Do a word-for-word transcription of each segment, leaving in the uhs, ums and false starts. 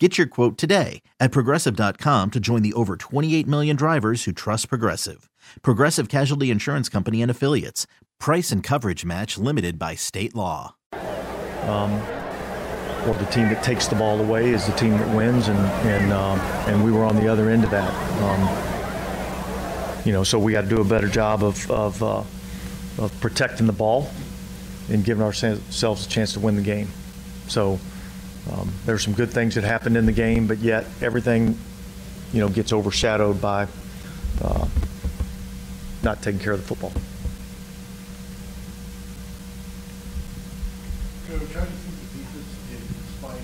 Get your quote today at Progressive dot com to join the over twenty-eight million drivers who trust Progressive. Progressive Casualty Insurance Company and Affiliates. Price and coverage match limited by state law. Um, well, the team that takes the ball away is the team that wins, and and, um, and we were on the other end of that. Um, you know, so we got to do a better job of, of, uh, of protecting the ball and giving ourselves a chance to win the game. So... Um, there were some good things that happened in the game, but yet everything, you know, gets overshadowed by uh, not taking care of the football. Coach, how do you think the defense did despite,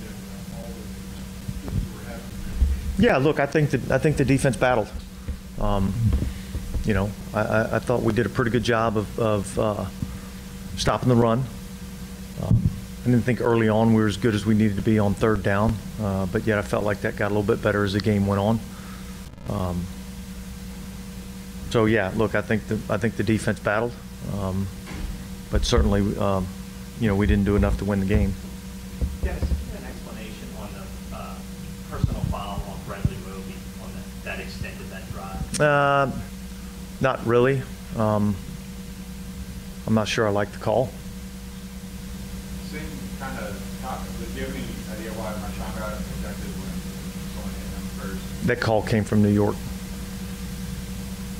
you know, all the things that were happening? Yeah, look, I think that I think the defense battled. Um, you know, I, I, I thought we did a pretty good job of, of uh, stopping the run. Um, I didn't think early on we were as good as we needed to be on third down, uh, but yet I felt like that got a little bit better as the game went on. Um, so yeah, look, I think the I think the defense battled, um, but certainly, um, you know, we didn't do enough to win the game. Yes, an explanation on the uh, personal foul on Bradley Roby on the, that extent of that drive. Uh, not really. Um, I'm not sure I like the call. Kind of talk, do you have any idea why Marshawn got ejected when someone hit him first? That call came from New York.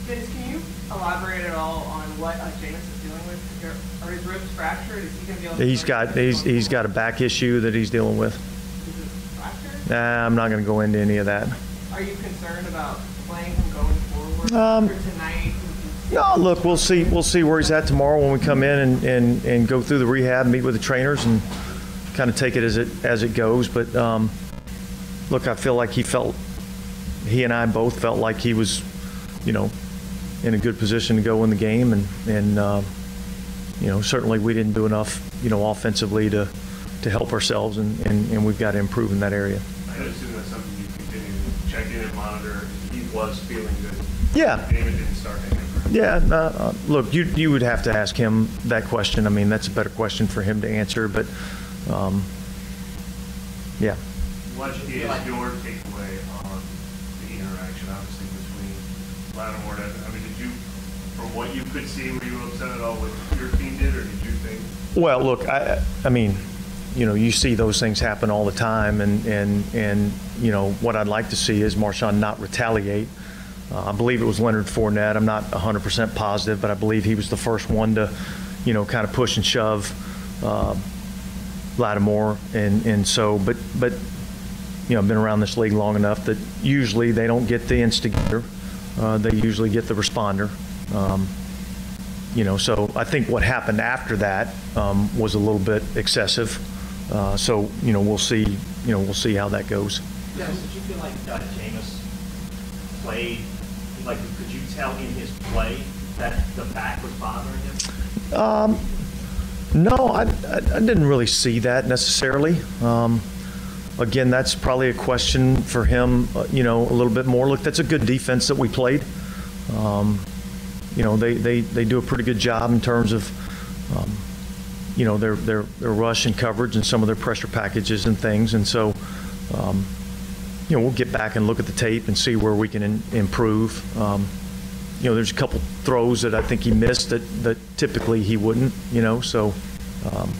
Vince, can you elaborate at all on what uh, James is dealing with? Are his ribs fractured? Is he going to be able to... He's got, he's, he's got a back issue that he's dealing with. Is it fractured? Nah, I'm not going to go into any of that. Are you concerned about playing him going forward um, for tonight? No, look, we'll see. We'll see where he's at tomorrow when we come in and, and, and go through the rehab, meet with the trainers, and kind of take it as it as it goes. But um, look, I feel like he felt, he and I both felt like he was, you know, in a good position to go in the game, and and uh, you know, certainly we didn't do enough, you know, offensively to to help ourselves, and, and, and we've got to improve in that area. I assume that's something you continue to check in and monitor. He was feeling good. Yeah. David didn't start him. Yeah, uh, look, you you would have to ask him that question. I mean, that's a better question for him to answer, but, um, yeah. What is your takeaway on the interaction, obviously, between Lattimore and, I mean, did you, from what you could see, were you upset at all with your team did, or did you think? Well, look, I I mean, you know, you see those things happen all the time, and, and, and you know, what I'd like to see is Marshawn not retaliate. Uh, I believe it was Leonard Fournette. I'm not one hundred percent positive, but I believe he was the first one to, you know, kind of push and shove uh, Lattimore. And, and so, but, but, you know, I've been around this league long enough that usually they don't get the instigator. Uh, they usually get the responder. Um, you know, so I think what happened after that um, was a little bit excessive. Uh, so, you know, we'll see, you know, we'll see how that goes. Yeah, did you feel like uh, Jameis played? Like, could you tell in his play that the back was bothering him? Um, no, I, I, I didn't really see that necessarily. Um, again, that's probably a question for him, uh, you know, a little bit more. Look, that's a good defense that we played. Um, you know, they, they, they do a pretty good job in terms of, um, you know, their, their, their rush and coverage and some of their pressure packages and things. And so, um, you know, we'll get back and look at the tape and see where we can in, improve. Um, you know, there's a couple throws that I think he missed that, that typically he wouldn't, you know, so. Um,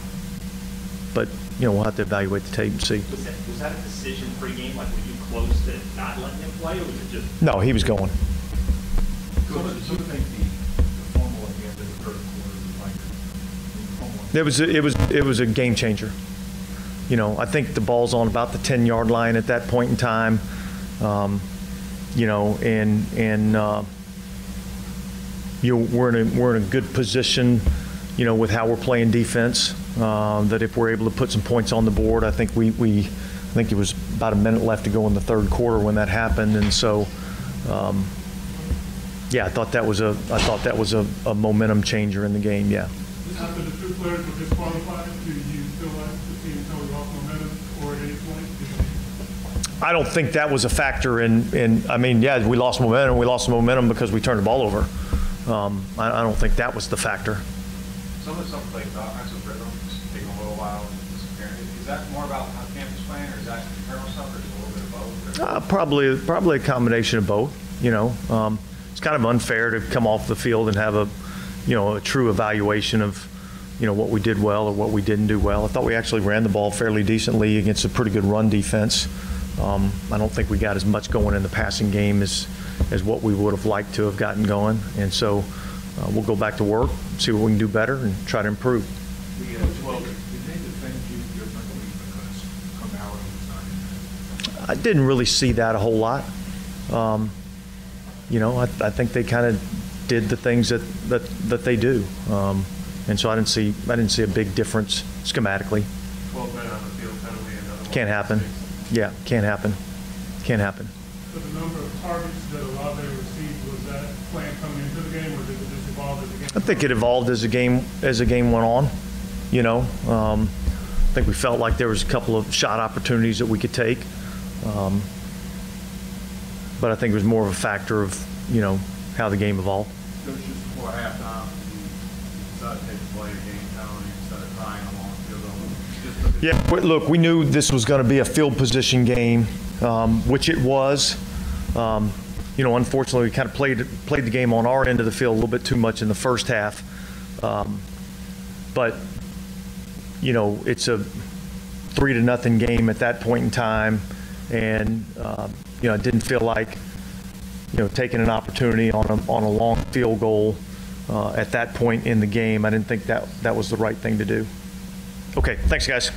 but, you know, we'll have to evaluate the tape and see. Was that, was that a decision pregame? Like, were you close to not letting him play, or was it just? No, he was going. So, what do you think the fumble at the end of the third quarter was like? It was, it was, it was a game changer. You know, I think the ball's on about the ten-yard line at that point in time. Um, you know, and and uh, you know, we're in a we're in a good position. You know, with how we're playing defense, uh, that if we're able to put some points on the board, I think we, we I think it was about a minute left to go in the third quarter when that happened, and so um, yeah, I thought that was a I thought that was a, a momentum changer in the game. Yeah. After the two players were disqualified, do you feel like the team totally lost momentum or at any point? I don't think that was a factor in, in I mean, yeah, we lost momentum. We lost momentum because we turned the ball over. Um, I, I don't think that was the factor. Some of the stuff like the offensive rhythm is taking a little while disappearing. Is that more about how campus playing, or is that internal stuff, or is it a little bit of both? Uh, probably, probably a combination of both. You know, um, it's kind of unfair to come off the field and have a, you know, a true evaluation of, you know, what we did well or what we didn't do well. I thought we actually ran the ball fairly decently against a pretty good run defense. Um, I don't think we got as much going in the passing game as, as what we would have liked to have gotten going. And so uh, we'll go back to work, see what we can do better, and try to improve. The, uh, well, did they defend you differently because Kamara was not in there? I didn't really see that a whole lot. Um, you know, I, I think they kind of did the things that, that, that they do. Um, and so I didn't see I didn't see a big difference schematically. twelve men on the field penalty, another can't happen. Yeah, can't happen. Can't happen. So the number of targets that Olave received, was that plan coming into the game, or did it just evolve as the game? I think it evolved as the game as the game went on. You know, um, I think we felt like there was a couple of shot opportunities that we could take, um, but I think it was more of a factor of, you know, how the game evolved. It was just before halftime, you decided to take the play, game penalty, instead of tying them on the field goal. Yeah, look, we knew this was going to be a field position game, um, which it was. Um, you know, unfortunately, we kind of played played the game on our end of the field a little bit too much in the first half. Um, but, you know, it's a three to nothing game at that point in time, and uh, you know, it didn't feel like, you know, taking an opportunity on a, on a long field goal uh, at that point in the game. I didn't think that that was the right thing to do. Okay, thanks, guys.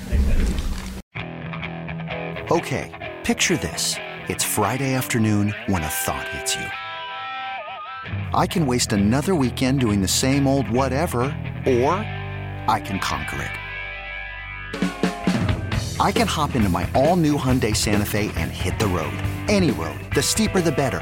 Okay, picture this. It's Friday afternoon when a thought hits you. I can waste another weekend doing the same old whatever, or I can conquer it. I can hop into my all-new Hyundai Santa Fe and hit the road. Any road. The steeper, the better.